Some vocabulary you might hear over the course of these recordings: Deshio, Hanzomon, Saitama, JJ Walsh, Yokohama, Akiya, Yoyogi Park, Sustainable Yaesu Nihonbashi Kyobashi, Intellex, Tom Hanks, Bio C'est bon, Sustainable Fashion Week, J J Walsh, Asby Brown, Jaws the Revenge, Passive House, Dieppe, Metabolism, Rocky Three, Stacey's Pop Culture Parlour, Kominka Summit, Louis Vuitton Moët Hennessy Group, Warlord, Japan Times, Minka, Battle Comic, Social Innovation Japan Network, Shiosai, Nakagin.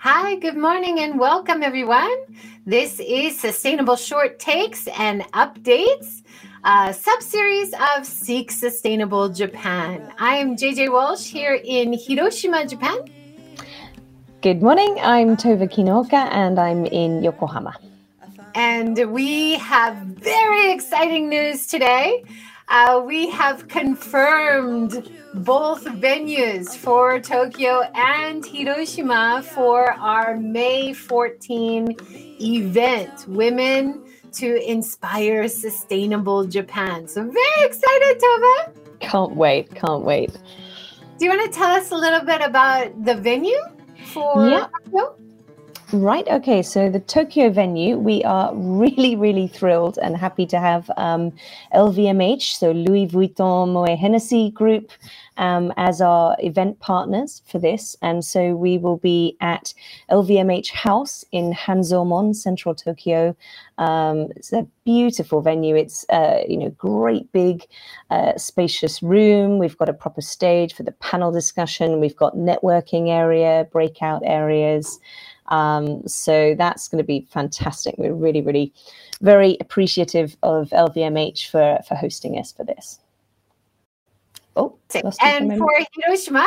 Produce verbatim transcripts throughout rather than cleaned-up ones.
Hi, good morning and welcome everyone. This is Sustainable Short Takes and Updates, a sub-series of Seek Sustainable Japan. I am J J Walsh here in Hiroshima, Japan. Good morning, I'm Tova Kinooka and I'm in Yokohama. And we have very exciting news today. Uh, we have confirmed both venues for Tokyo and Hiroshima for our May fourteenth event, Women to Inspire Sustainable Japan. So very excited, Tova. Can't wait, can't wait. Do you want to tell us a little bit about the venue for yeah. Tokyo? Right, okay, so the Tokyo venue, we are really, really thrilled and happy to have um, L V M H, so Louis Vuitton Moët Hennessy Group, um, as our event partners for this. And so we will be at L V M H House in Hanzomon, central Tokyo. Um, it's a beautiful venue. It's, uh, you know, great big uh, spacious room. We've got a proper stage for the panel discussion. We've got networking area, breakout areas. Um, so that's going to be fantastic. We're really, really very appreciative of L V M H for, for hosting us for this. Oh, and for Hiroshima,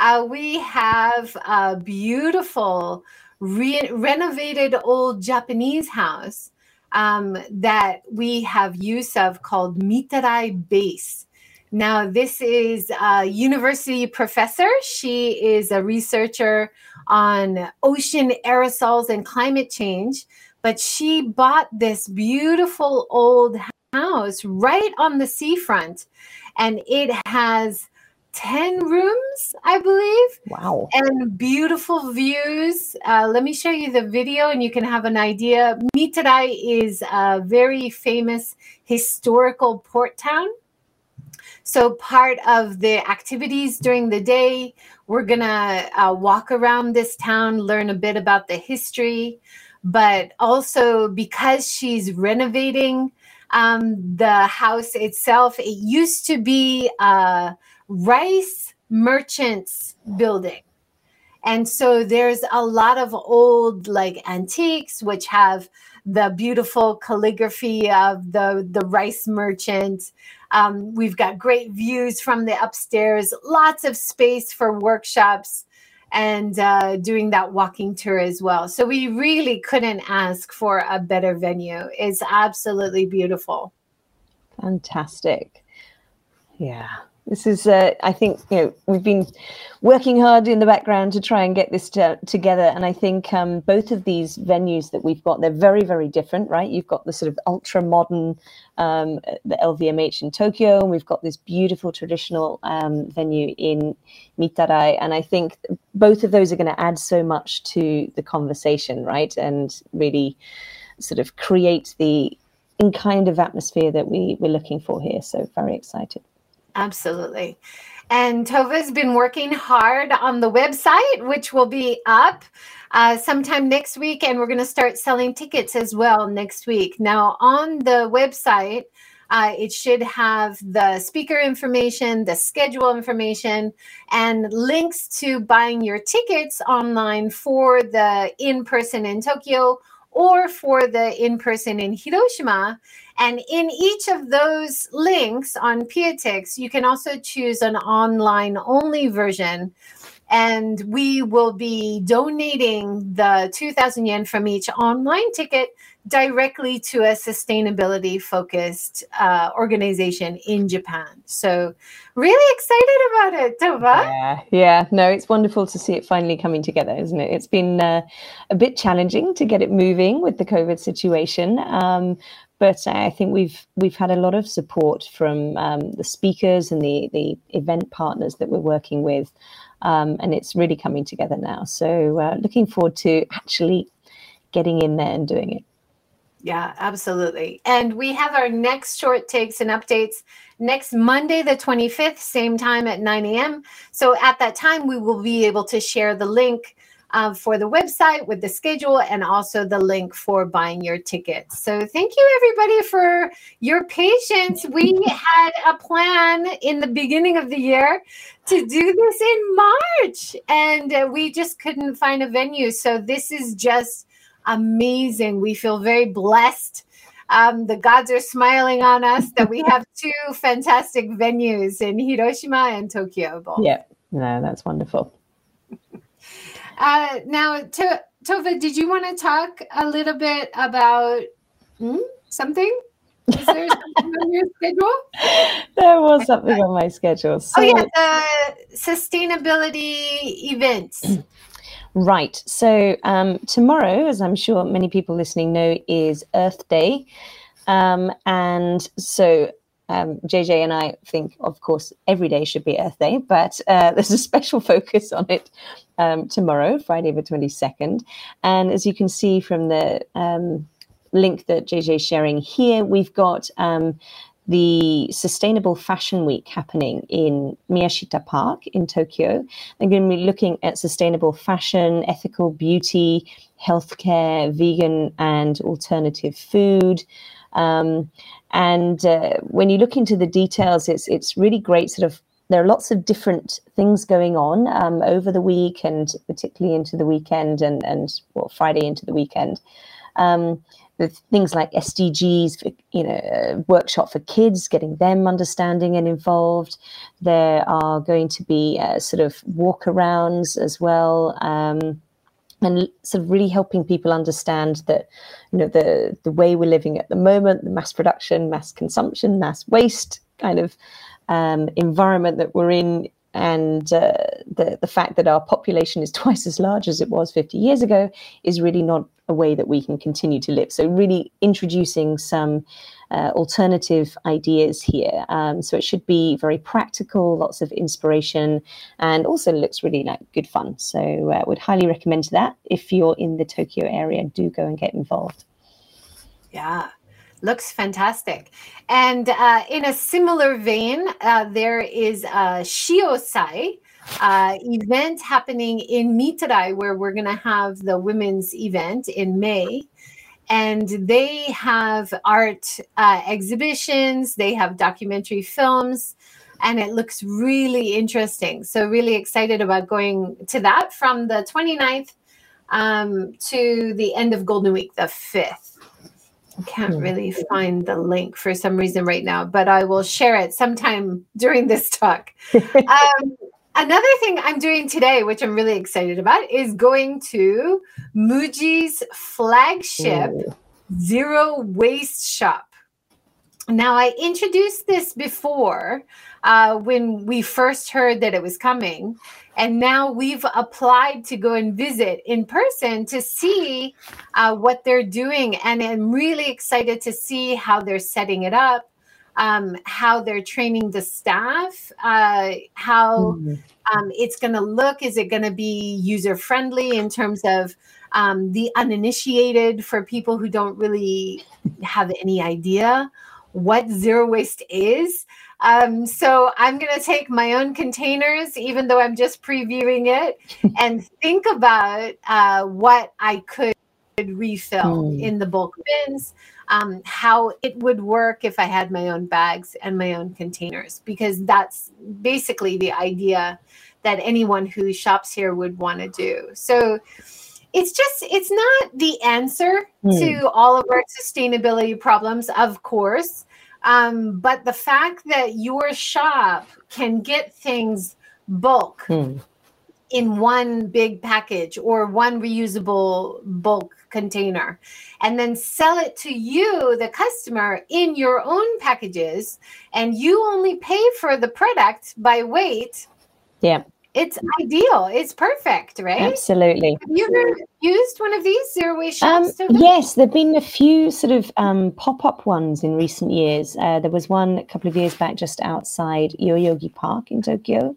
uh, we have a beautiful re renovated old Japanese house um, that we have use of called Mitarai Base. Now, this is a university professor. She is a researcher on ocean aerosols and climate change, but she bought this beautiful old house right on the seafront, and it has ten rooms, I believe. Wow. And beautiful views. Uh, let me show you the video and you can have an idea. Mitarai is a very famous historical port town. So part of the activities during the day, we're going to uh, walk around this town, learn a bit about the history. But also because she's renovating um, the house itself, it used to be a rice merchant's building. And so there's a lot of old like antiques, which have the beautiful calligraphy of the, the rice merchant. Um, we've got great views from the upstairs, lots of space for workshops and uh, doing that walking tour as well. So we really couldn't ask for a better venue. It's absolutely beautiful. Fantastic. Yeah. This is, uh, I think, you know, we've been working hard in the background to try and get this to, together. And I think um, both of these venues that we've got, they're very, very different, right? You've got the sort of ultra modern, um, the L V M H in Tokyo, and we've got this beautiful traditional um, venue in Mitarai. And I think both of those are going to add so much to the conversation, right? And really sort of create the kind of atmosphere that we, we're looking for here. So very excited. Absolutely. And Tova's been working hard on the website, which will be up uh, sometime next week. And we're going to start selling tickets as well next week. Now, on the website, uh, it should have the speaker information, the schedule information, and links to buying your tickets online for the in-person in Tokyo or for the in-person in Hiroshima. And in each of those links on Piatix, you can also choose an online-only version. And we will be donating the two thousand yen from each online ticket directly to a sustainability-focused uh, organization in Japan. So really excited about it, Tova. Yeah, yeah, no, it's wonderful to see it finally coming together, isn't it? It's been uh, a bit challenging to get it moving with the COVID situation. Um, But I think we've we've had a lot of support from um, the speakers and the, the event partners that we're working with, um, and it's really coming together now. So uh, looking forward to actually getting in there and doing it. Yeah, absolutely. And we have our next short takes and updates next Monday, the twenty-fifth, same time at nine A M So at that time, we will be able to share the link um, for the website with the schedule and also the link for buying your tickets. So thank you, everybody, for your patience. We had a plan in the beginning of the year to do this in March, and uh, we just couldn't find a venue. So this is just amazing. We feel very blessed. Um, the gods are smiling on us that we have two fantastic venues in Hiroshima and Tokyo Bowl. Yeah, no, that's wonderful. uh, now, to, Tova, did you want to talk a little bit about hmm, something? Is there something on your schedule? There was something on my schedule. So oh, yeah, the sustainability events. Right. So um, tomorrow, as I'm sure many people listening know, is Earth Day. Um, and so um, J J and I think, of course, every day should be Earth Day, but uh, there's a special focus on it um, tomorrow, Friday the twenty-second. And as you can see from the um, link that J J is sharing here, we've got um, the Sustainable Fashion Week happening in Miyashita Park in Tokyo. They're going to be looking at sustainable fashion, ethical beauty, healthcare, vegan and alternative food. Um, and uh, when you look into the details, it's it's really great. Sort of, there are lots of different things going on um, over the week and particularly into the weekend and and well, Friday into the weekend. Um, With things like S D Gs, for, you know, workshop for kids, getting them understanding and involved. There are going to be uh, sort of walk-arounds as well, um, and sort of really helping people understand that, you know, the the way we're living at the moment, the mass production, mass consumption, mass waste kind of um, environment that we're in, and uh, the the fact that our population is twice as large as it was fifty years ago is really not a way that we can continue to live. So really introducing some uh, alternative ideas here. Um, so it should be very practical, lots of inspiration, and also looks really like good fun. So I uh, would highly recommend that. If you're in the Tokyo area, do go and get involved. Yeah, looks fantastic. And uh, in a similar vein, uh, there is a Shiosai Uh, event happening in Mitarai, where we're going to have the women's event in May, and they have art uh, exhibitions, they have documentary films, and it looks really interesting. So really excited about going to that from the twenty-ninth um, to the end of Golden Week, the fifth. I can't really find the link for some reason right now, but I will share it sometime during this talk. Um, Another thing I'm doing today, which I'm really excited about, is going to Muji's flagship Ooh. Zero Waste Shop. Now, I introduced this before uh, when we first heard that it was coming, and now we've applied to go and visit in person to see uh, what they're doing. And I'm really excited to see how they're setting it up. Um, how they're training the staff, uh, how um, it's going to look. Is it going to be user-friendly in terms of um, the uninitiated, for people who don't really have any idea what zero waste is? Um, so I'm going to take my own containers, even though I'm just previewing it, and think about uh, what I could refill mm. in the bulk bins, um, how it would work if I had my own bags and my own containers, because that's basically the idea that anyone who shops here would want to do. So it's just, it's not the answer mm. to all of our sustainability problems, of course, um, but the fact that your shop can get things bulk mm. in one big package or one reusable bulk container, and then sell it to you, the customer, in your own packages, and you only pay for the product by weight. Yeah. It's ideal. It's perfect, right? Absolutely. Have you ever used one of these zero waste shops? Um, yes, there have been a few sort of um, pop-up ones in recent years. Uh, there was one a couple of years back just outside Yoyogi Park in Tokyo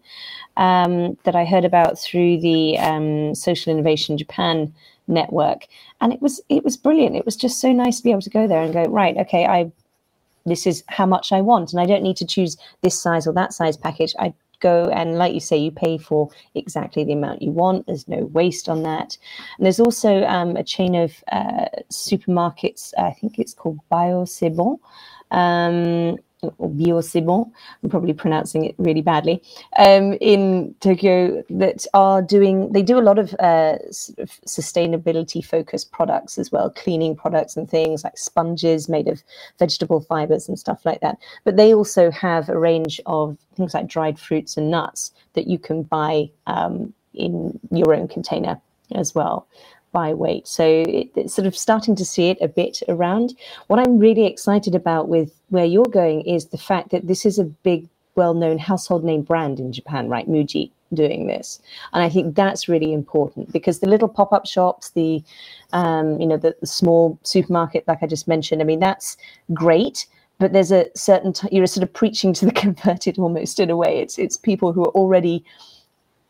um, that I heard about through the um, Social Innovation Japan Network. And it was it was brilliant. It was just so nice to be able to go there and go, right, okay, I this is how much I want, and I don't need to choose this size or that size package. I go and, like you say, you pay for exactly the amount you want. There's no waste on that. And there's also um, a chain of uh, supermarkets, I think it's called Bio C'est bon, um, or Bio C'est bon, I'm probably pronouncing it really badly, um, in Tokyo, that are doing, they do a lot of uh, sort of sustainability-focused products as well, cleaning products and things like sponges made of vegetable fibers and stuff like that. But they also have a range of things like dried fruits and nuts that you can buy um, in your own container as well, by weight. So it, it's sort of starting to see it a bit around. What I'm really excited about with where you're going is the fact that this is a big, well-known household name brand in Japan, right? Muji doing this. And I think that's really important, because the little pop-up shops, the, um, you know, the, the small supermarket, like I just mentioned, I mean, that's great. But there's a certain, t you're sort of preaching to the converted almost in a way. It's, it's people who are already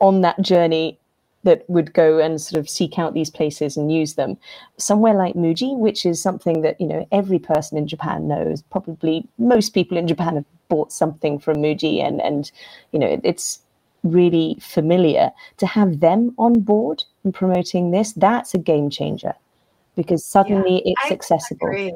on that journey that would go and sort of seek out these places and use them. Somewhere like Muji, which is something that, you know, every person in Japan knows, probably most people in Japan have bought something from Muji, and, and you know, it's really familiar. To have them on board and promoting this, that's a game changer, because suddenly yeah, it's I accessible. Agree.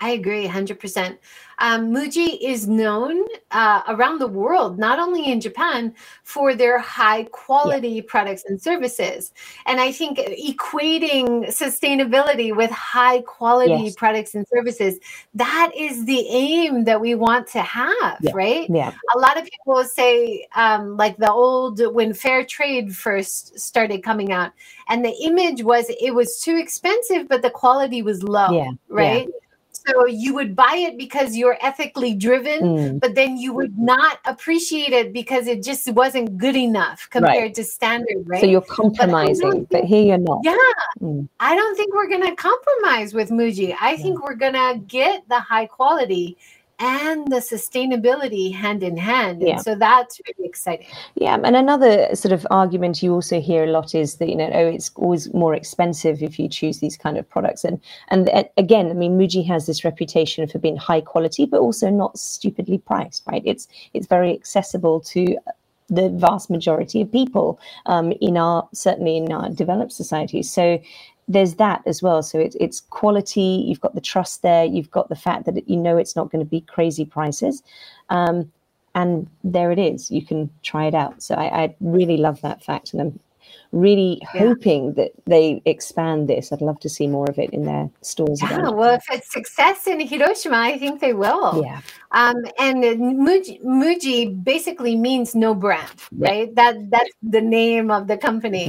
I agree one hundred percent. Um, Muji is known uh, around the world, not only in Japan, for their high quality yeah. products and services. And I think equating sustainability with high quality yes. products and services, that is the aim that we want to have, yeah. right? Yeah. A lot of people say, um, like the old, when fair trade first started coming out, and the image was it was too expensive, but the quality was low, yeah. right? Yeah. So you would buy it because you're ethically driven, mm. but then you would not appreciate it because it just wasn't good enough compared right. to standard, right? So you're compromising, but, think, but here you're not. Yeah. Mm. I don't think we're going to compromise with Muji. I yeah. think we're going to get the high quality and the sustainability hand in hand. Yeah. And so that's really exciting. Yeah. And another sort of argument you also hear a lot is that, you know, oh, it's always more expensive if you choose these kind of products. And, and again, I mean, Muji has this reputation for being high quality, but also not stupidly priced, right? It's, it's very accessible to the vast majority of people um, in our, certainly in our developed societies. So there's that as well. So it's, it's quality, you've got the trust there, you've got the fact that it, you know it's not going to be crazy prices. Um, and there it is, you can try it out. So I, I really love that fact, and I'm really yeah. hoping that they expand this. I'd love to see more of it in their stores. Yeah, again. Well, if it's success in Hiroshima, I think they will. Yeah. Um, and Muji, Muji basically means no brand, yeah. right? That that's the name of the company.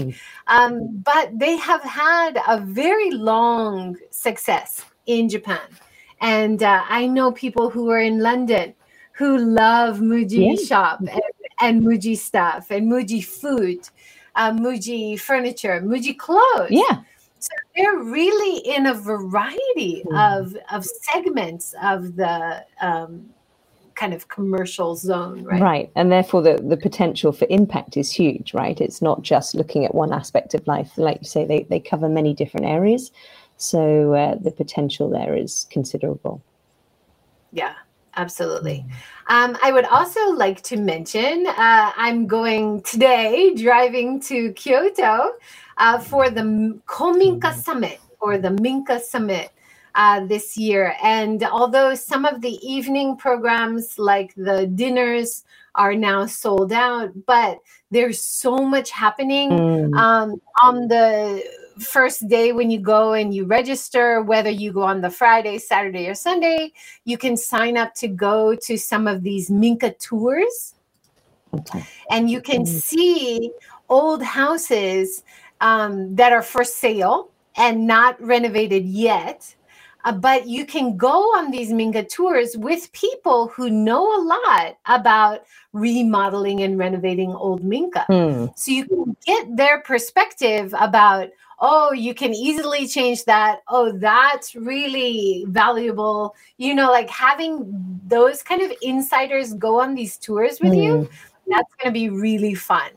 Mm-hmm. Um, but they have had a very long success in Japan, and uh, I know people who are in London who love Muji yeah. shop and, and Muji stuff and Muji food. Uh, Muji furniture, Muji clothes. Yeah. So they're really in a variety mm. of, of segments of the um, kind of commercial zone, right? Right. And therefore the, the potential for impact is huge, right? It's not just looking at one aspect of life. Like you say, they, they cover many different areas. So uh, the potential there is considerable. Yeah. Absolutely. Um, I would also like to mention uh, I'm going today driving to Kyoto uh, for the Kominka Summit or the Minka Summit uh, this year. And although some of the evening programs like the dinners are now sold out, but there's so much happening mm. um, on the first day when you go and you register, whether you go on the Friday, Saturday, or Sunday, you can sign up to go to some of these Minka tours. Okay. And you can see old houses um, that are for sale and not renovated yet. Uh, but you can go on these Minka tours with people who know a lot about remodeling and renovating old Minka. Mm. So you can get their perspective about, oh, you can easily change that. Oh, that's really valuable. You know, like having those kind of insiders go on these tours with mm. you, that's going to be really fun.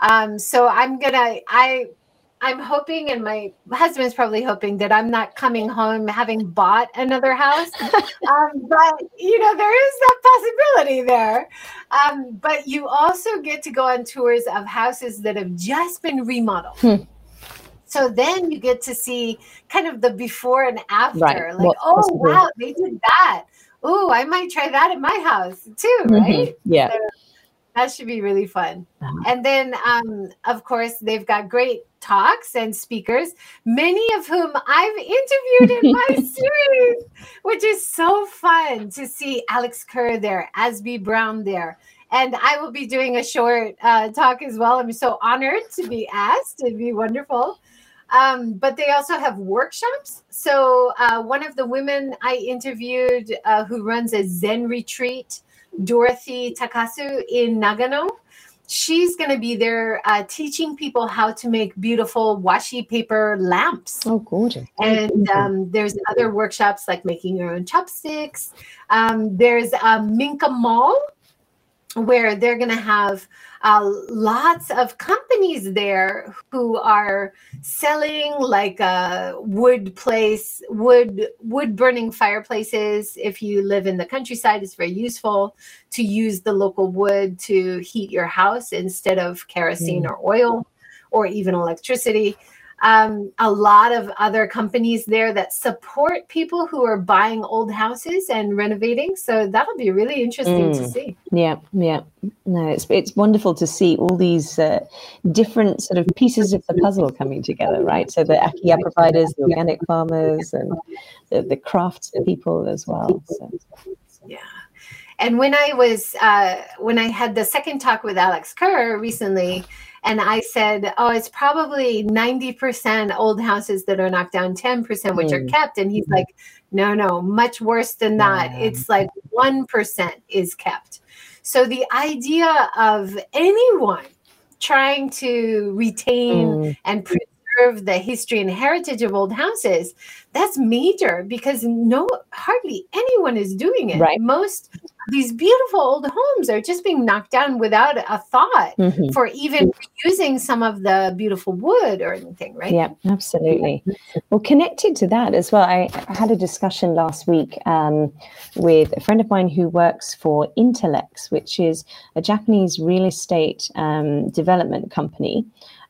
Um, so I'm going to, I I'm hoping, and my husband's probably hoping, that I'm not coming home having bought another house. um, but, you know, there is that possibility there. Um, but you also get to go on tours of houses that have just been remodeled. Hmm. So then you get to see kind of the before and after. Right. Like, well, oh, wow, they did that. Oh, I might try that at my house too, right? Mm-hmm. Yeah. So that should be really fun. Uh-huh. And then, um, of course, they've got great talks and speakers, many of whom I've interviewed in my series, which is so fun to see Alex Kerr there, Asby Brown there. And I will be doing a short uh, talk as well. I'm so honored to be asked. It'd be wonderful. Um, but they also have workshops. So uh, one of the women I interviewed uh, who runs a Zen retreat, Dorothy Takasu in Nagano, she's going to be there uh, teaching people how to make beautiful washi paper lamps. Oh, gorgeous. And um, there's other workshops like making your own chopsticks. Um, there's a Minka Mall, where they're going to have uh, lots of companies there who are selling like a wood place, wood wood burning fireplaces. If you live in the countryside, it's very useful to use the local wood to heat your house instead of kerosene mm. or oil or even electricity. Um, a lot of other companies there that support people who are buying old houses and renovating. So that'll be really interesting mm. to see. Yeah, yeah. No, it's it's wonderful to see all these uh, different sort of pieces of the puzzle coming together, right? So the Akiya providers, the organic farmers, and the, the crafts people as well. So. Yeah. And when I was, uh, when I had the second talk with Alex Kerr recently, and I said, oh, it's probably ninety percent old houses that are knocked down, ten percent which mm. are kept. And he's like, no, no, much worse than that. Mm. It's like one percent is kept. So the idea of anyone trying to retain mm. and preserve the history and heritage of old houses, that's major, because no, hardly anyone is doing it. Right. Most these beautiful old homes are just being knocked down without a thought mm-hmm. for even using some of the beautiful wood or anything, right? Yeah, absolutely. Well, connected to that as well, I, I had a discussion last week um, with a friend of mine who works for Intellex, which is a Japanese real estate um, development company.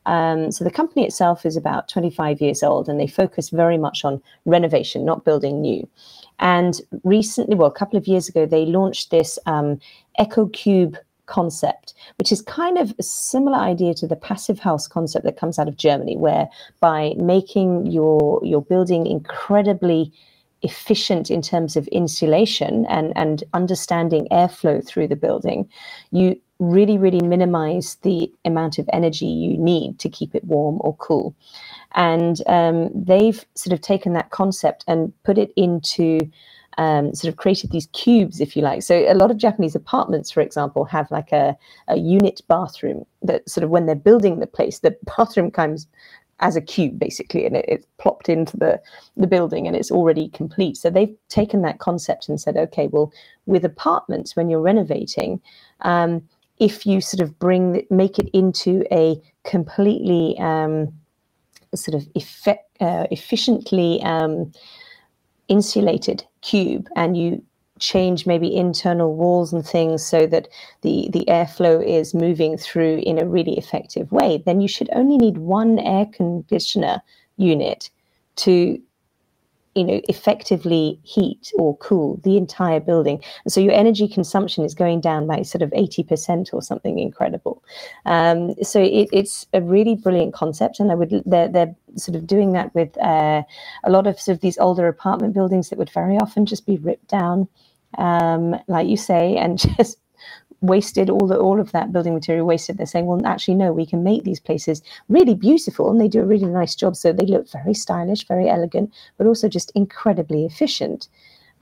Um, so the company itself is about twenty-five years old, and they focus very much on renovation, not building new. And recently, well, a couple of years ago, they launched this um, Echo Cube concept, which is kind of a similar idea to the Passive House concept that comes out of Germany, where by making your your building incredibly efficient in terms of insulation and, and understanding airflow through the building, you really, really minimize the amount of energy you need to keep it warm or cool. And um, they've sort of taken that concept and put it into um, sort of created these cubes, if you like. So a lot of Japanese apartments, for example, have like a, a unit bathroom that sort of when they're building the place, the bathroom comes as a cube, basically, and it, it's plopped into the, the building and it's already complete. So they've taken that concept and said, okay, well, with apartments, when you're renovating, um, if you sort of bring, make it into a completely um, sort of effect, uh, efficiently um, insulated cube, and you change maybe internal walls and things so that the, the airflow is moving through in a really effective way, then you should only need one air conditioner unit to, you know, effectively heat or cool the entire building. And so your energy consumption is going down by sort of eighty percent or something incredible. Um, so it, it's a really brilliant concept. And I would, they're, they're sort of doing that with uh, a lot of sort of these older apartment buildings that would very often just be ripped down, um, like you say, and just wasted all the all of that building material wasted. They're saying, well, actually, no, we can make these places really beautiful, and they do a really nice job, so they look very stylish, very elegant, but also just incredibly efficient,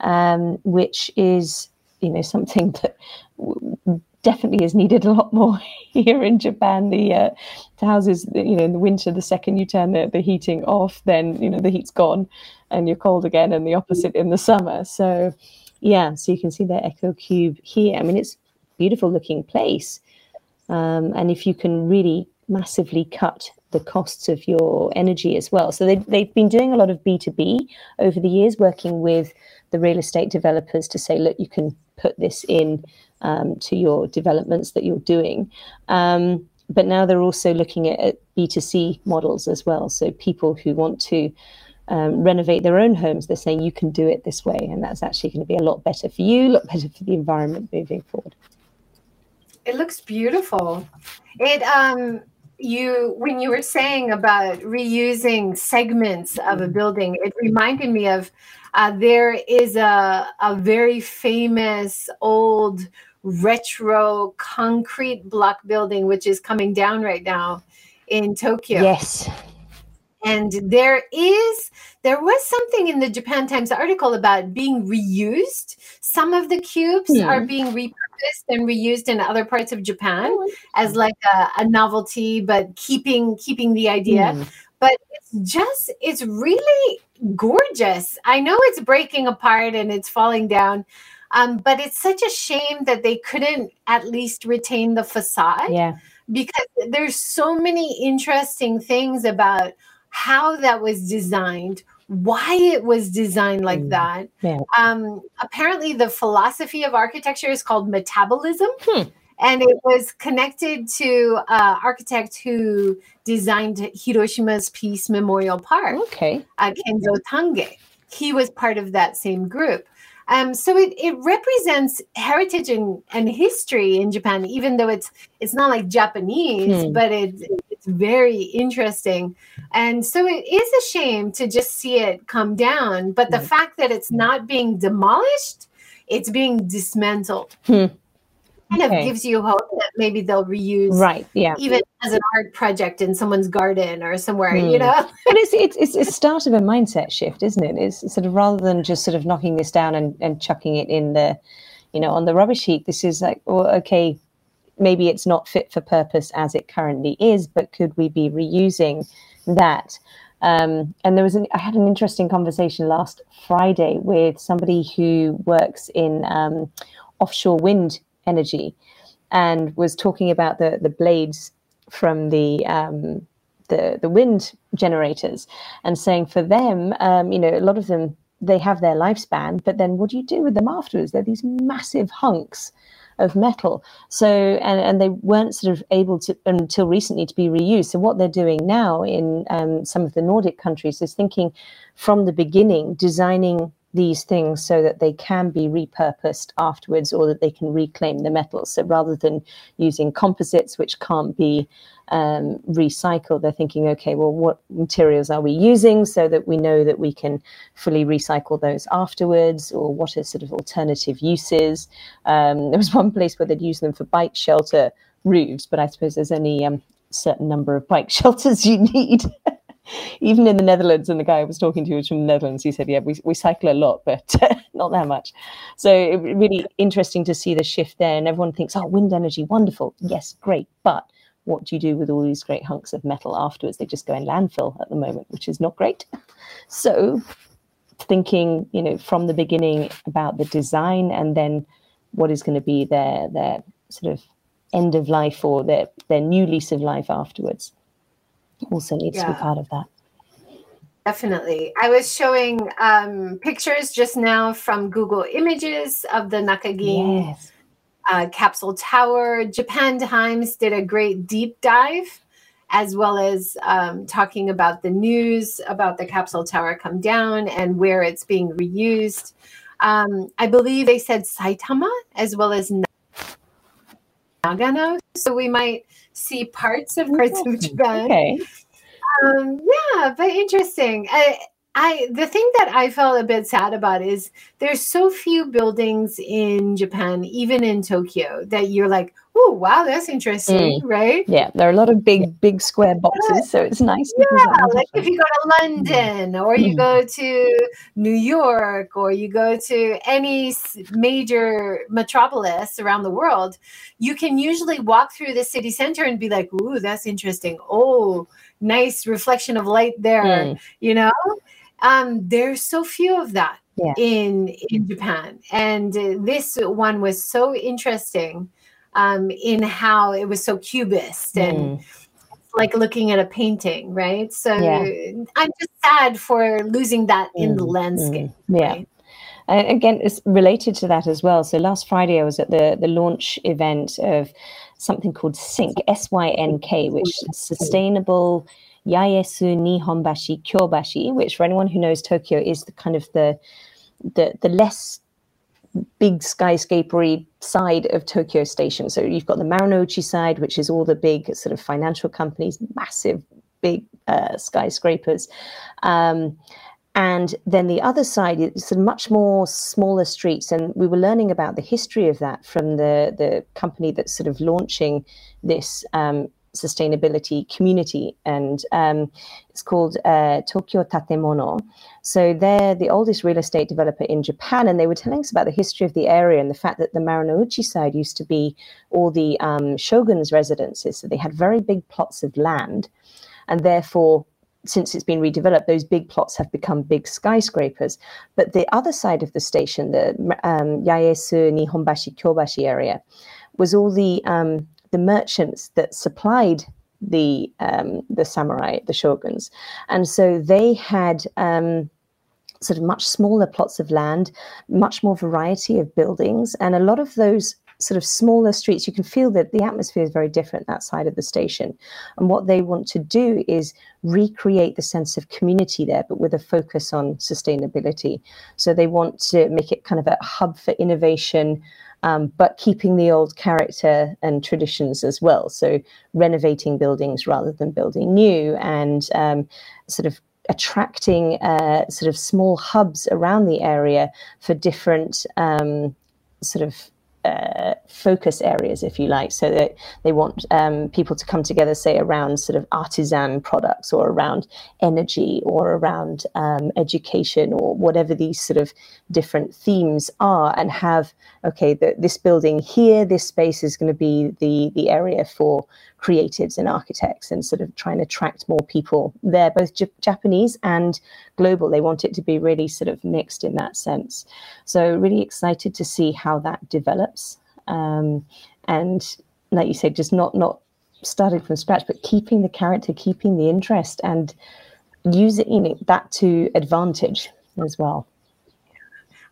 um, which is, you know, something that w- definitely is needed a lot more here in Japan. The, uh, the houses, you know, in the winter, the second you turn the, the heating off, then, you know, the heat's gone and you're cold again, and the opposite in the summer. So, yeah, so you can see the Echo Cube here. I mean, it's beautiful looking place, um, and if you can really massively cut the costs of your energy as well. So they, they've been doing a lot of B two B over the years, working with the real estate developers to say, look, you can put this in um, to your developments that you're doing. Um, but now they're also looking at, at B two C models as well. So people who want to um, renovate their own homes, they're saying you can do it this way. And that's actually going to be a lot better for you, a lot better for the environment moving forward. It looks beautiful. It um you when you were saying about reusing segments of a building, it reminded me of uh, there is a a very famous old retro concrete block building which is coming down right now in Tokyo. Yes. And there is, there was something in the Japan Times article about being reused. Some of the cubes yeah. are being repurposed and reused in other parts of Japan as like a, a novelty, but keeping keeping the idea. Mm. But it's just, it's really gorgeous. I know it's breaking apart and it's falling down, um, but it's such a shame that they couldn't at least retain the facade. Yeah. Because there's so many interesting things about how that was designed, why it was designed like mm, that. Yeah. Um, apparently, the philosophy of architecture is called metabolism. Hmm. And it was connected to an uh, architect who designed Hiroshima's Peace Memorial Park, okay. uh, Kenzo Tange. He was part of that same group. Um, so it, it represents heritage and, and history in Japan, even though it's it's not like Japanese, hmm. but it, it's very interesting. And so it is a shame to just see it come down. But the hmm. fact that it's not being demolished, it's being dismantled. Hmm. Kind okay. of gives you hope that maybe they'll reuse, right? Yeah, even as an art project in someone's garden or somewhere, mm. you know. And it's it's it's a start of a mindset shift, isn't it? It's sort of rather than just sort of knocking this down and, and chucking it in the, you know, on the rubbish heap. This is like, well, okay, maybe it's not fit for purpose as it currently is, but could we be reusing that? Um, and there was an, I had an interesting conversation last Friday with somebody who works in um, offshore wind energy, and was talking about the the blades from the um the the wind generators, and saying for them, um you know, a lot of them, they have their lifespan, but then what do you do with them afterwards? They're these massive hunks of metal. So and and they weren't sort of able to until recently to be reused. So what they're doing now in um some of the Nordic countries is thinking from the beginning, designing these things so that they can be repurposed afterwards, or that they can reclaim the metals. So rather than using composites, which can't be um, recycled, they're thinking, okay, well, what materials are we using so that we know that we can fully recycle those afterwards, or what are sort of alternative uses? Um, there was one place where they'd use them for bike shelter roofs, but I suppose there's only um, certain number of bike shelters you need. Even in the Netherlands, and the guy I was talking to was from the Netherlands, he said, yeah, we, we cycle a lot, but not that much. So it, really interesting to see the shift there. And everyone thinks, oh, wind energy, wonderful. Yes, great. But what do you do with all these great hunks of metal afterwards? They just go in landfill at the moment, which is not great. So thinking, you know, from the beginning about the design, and then what is going to be their, their sort of end of life, or their, their new lease of life afterwards, also needs yeah. to be part of that. Definitely. I was showing um, pictures just now from Google Images of the Nakagin yes. uh, capsule tower. Japan Times did a great deep dive, as well as um, talking about the news about the capsule tower come down and where it's being reused. Um, I believe they said Saitama as well as Nagano. So we might see parts of parts of Japan. Okay. Um, yeah, but interesting. I, I the thing that I felt a bit sad about is there's so few buildings in Japan, even in Tokyo, that you're like, oh wow, that's interesting, mm. right? Yeah, there are a lot of big, big square boxes, yeah. so it's nice. Yeah, like if you go to London, or you mm. go to New York, or you go to any major metropolis around the world, you can usually walk through the city center and be like, ooh, that's interesting. Oh, nice reflection of light there, mm. you know? Um, there's so few of that yeah. in, in Japan. And uh, this one was so interesting. Um, in how it was so cubist and mm. like looking at a painting, right? So yeah. I'm just sad for losing that mm. in the landscape. Mm. Yeah. Right? Uh, again, it's related to that as well. So last Friday, I was at the, the launch event of something called SYNK, S Y N K, which is Sustainable Yaesu Nihonbashi Kyobashi, which for anyone who knows Tokyo is the kind of the the, the less big skyscrapery side of Tokyo Station. So you've got the Marunouchi side, which is all the big sort of financial companies, massive, big uh, skyscrapers. Um, And then the other side is much more smaller streets. And we were learning about the history of that from the, the company that's sort of launching this um, sustainability community. And um, it's called uh, Tokyo Tatemono. So they're the oldest real estate developer in Japan. And they were telling us about the history of the area and the fact that the Marunouchi side used to be all the um, shogun's residences. So they had very big plots of land. And therefore, since it's been redeveloped, those big plots have become big skyscrapers. But the other side of the station, the um, Yaesu Nihonbashi Kyobashi area, was all the um, the merchants that supplied the um, the samurai, the shoguns, and so they had um, sort of much smaller plots of land, much more variety of buildings, and a lot of those sort of smaller streets. You can feel that the atmosphere is very different that side of the station. And what they want to do is recreate the sense of community there, but with a focus on sustainability. So they want to make it kind of a hub for innovation, um, but keeping the old character and traditions as well. So renovating buildings rather than building new, and um, sort of attracting uh, sort of small hubs around the area for different um, sort of Uh, focus areas, if you like, so that they want um, people to come together, say, around sort of artisan products, or around energy, or around um, education, or whatever these sort of different themes are, and have, okay, the, this building here, this space is going to be the, the area for creatives and architects, and sort of try and attract more people there, both J- Japanese and global. They want it to be really sort of mixed in that sense. So really excited to see how that develops. Um, and like you said, just not not starting from scratch, but keeping the character, keeping the interest, and using that to advantage as well.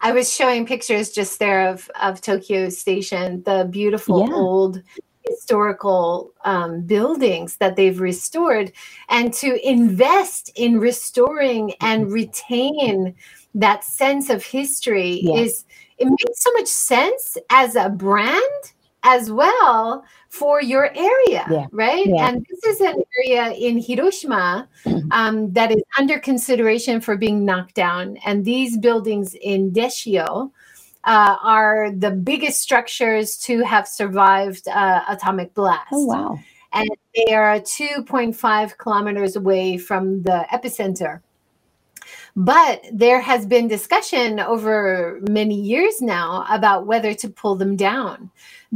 I was showing pictures just there of, of Tokyo Station, the beautiful yeah. old historical um, buildings that they've restored, and to invest in restoring and retain that sense of history yeah. is, it makes so much sense as a brand as well for your area, yeah. right? Yeah. And this is an area in Hiroshima um, that is under consideration for being knocked down. And these buildings in Deshio Uh, are the biggest structures to have survived uh, atomic blast. Oh, wow. And they are two point five kilometers away from the epicenter. But there has been discussion over many years now about whether to pull them down.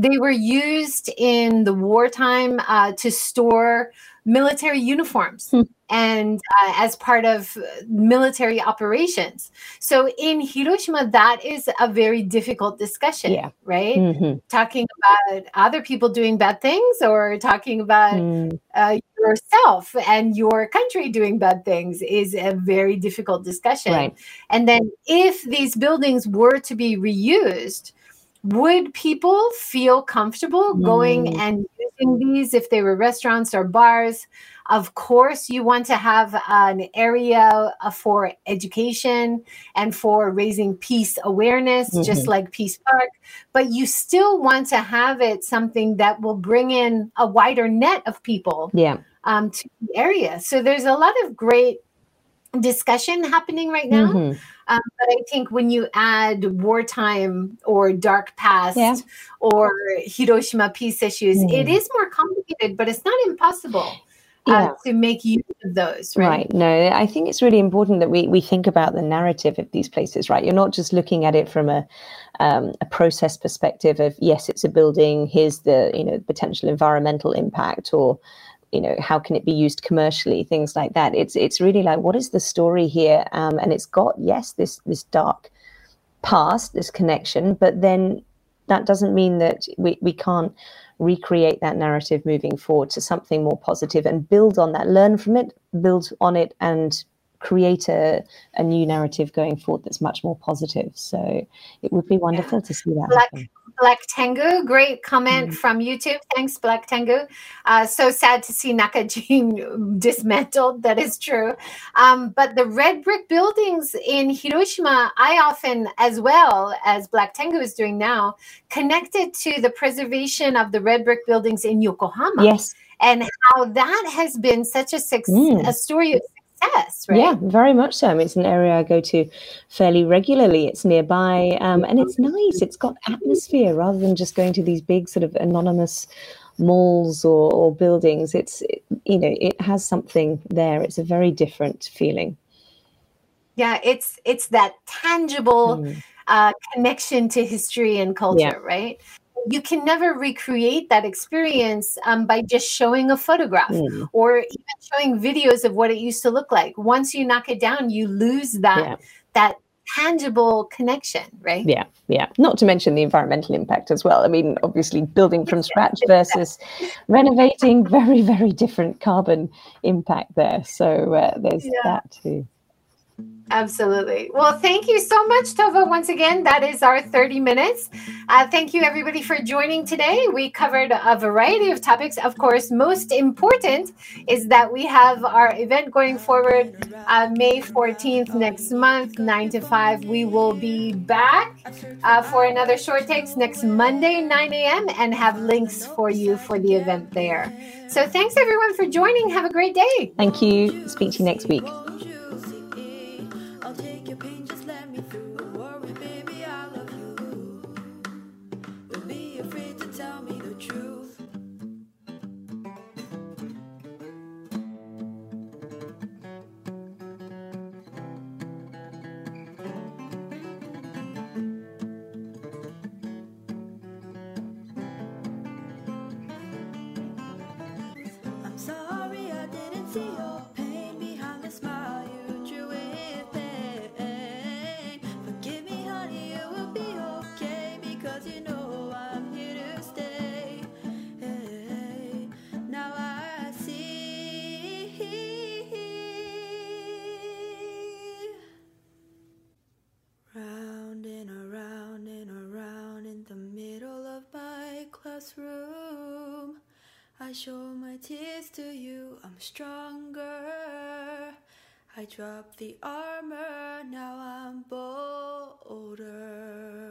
They were used in the wartime uh, to store military uniforms hmm. and uh, as part of military operations. So in Hiroshima, that is a very difficult discussion, yeah. right? Mm-hmm. Talking about other people doing bad things, or talking about mm. uh, yourself and your country doing bad things is a very difficult discussion. Right. And then if these buildings were to be reused, would people feel comfortable going mm. and using these if they were restaurants or bars? Of course, you want to have an area for education and for raising peace awareness, mm-hmm. just like Peace Park. But you still want to have it something that will bring in a wider net of people yeah. um, to the area. So there's a lot of great discussion happening right now. Mm-hmm. Um, but I think when you add wartime or dark past yeah. or Hiroshima peace issues, mm. it is more complicated, but it's not impossible yeah. uh, to make use of those. Right? right. No, I think it's really important that we, we think about the narrative of these places, right? You're not just looking at it from a, um, a process perspective of, yes, it's a building, here's the, you know, potential environmental impact, or you know, how can it be used commercially, things like that. It's it's really like, what is the story here? Um, and it's got, yes, this this dark past, this connection, but then that doesn't mean that we, we can't recreate that narrative moving forward to something more positive and build on that, learn from it, build on it, and create a, a new narrative going forward that's much more positive. So it would be wonderful yeah. to see that Black, Black Tengu, great comment mm. from YouTube. Thanks, Black Tengu. Uh, so sad to see Nakajin dismantled. That is true. Um, but the red brick buildings in Hiroshima, I often, as well as Black Tengu is doing now, connected to the preservation of the red brick buildings in Yokohama. Yes. And how that has been such a, success, mm. a story of Yes, right? Yeah, very much so. I mean, it's an area I go to fairly regularly. It's nearby, um, and it's nice. It's got atmosphere rather than just going to these big sort of anonymous malls or, or buildings. It's, it, you know, it has something there. It's a very different feeling. Yeah, it's it's that tangible mm. uh, connection to history and culture, yeah. right? You can never recreate that experience um, by just showing a photograph mm. or even showing videos of what it used to look like. Once you knock it down, you lose that yeah. that tangible connection, right? Yeah, yeah. Not to mention the environmental impact as well. I mean, obviously, building from scratch versus renovating, very, very different carbon impact there. So uh, there's yeah. that too. Absolutely. Well, thank you so much, Tova. Once again, that is our thirty minutes. Uh, thank you, everybody, for joining today. We covered a variety of topics. Of course, most important is that we have our event going forward uh, May fourteenth next month, nine to five. We will be back uh, for another Short Takes next Monday, nine a.m., and have links for you for the event there. So thanks, everyone, for joining. Have a great day. Thank you. Speak to you next week. I show my tears to you, I'm stronger. I dropped the armor, now I'm bolder.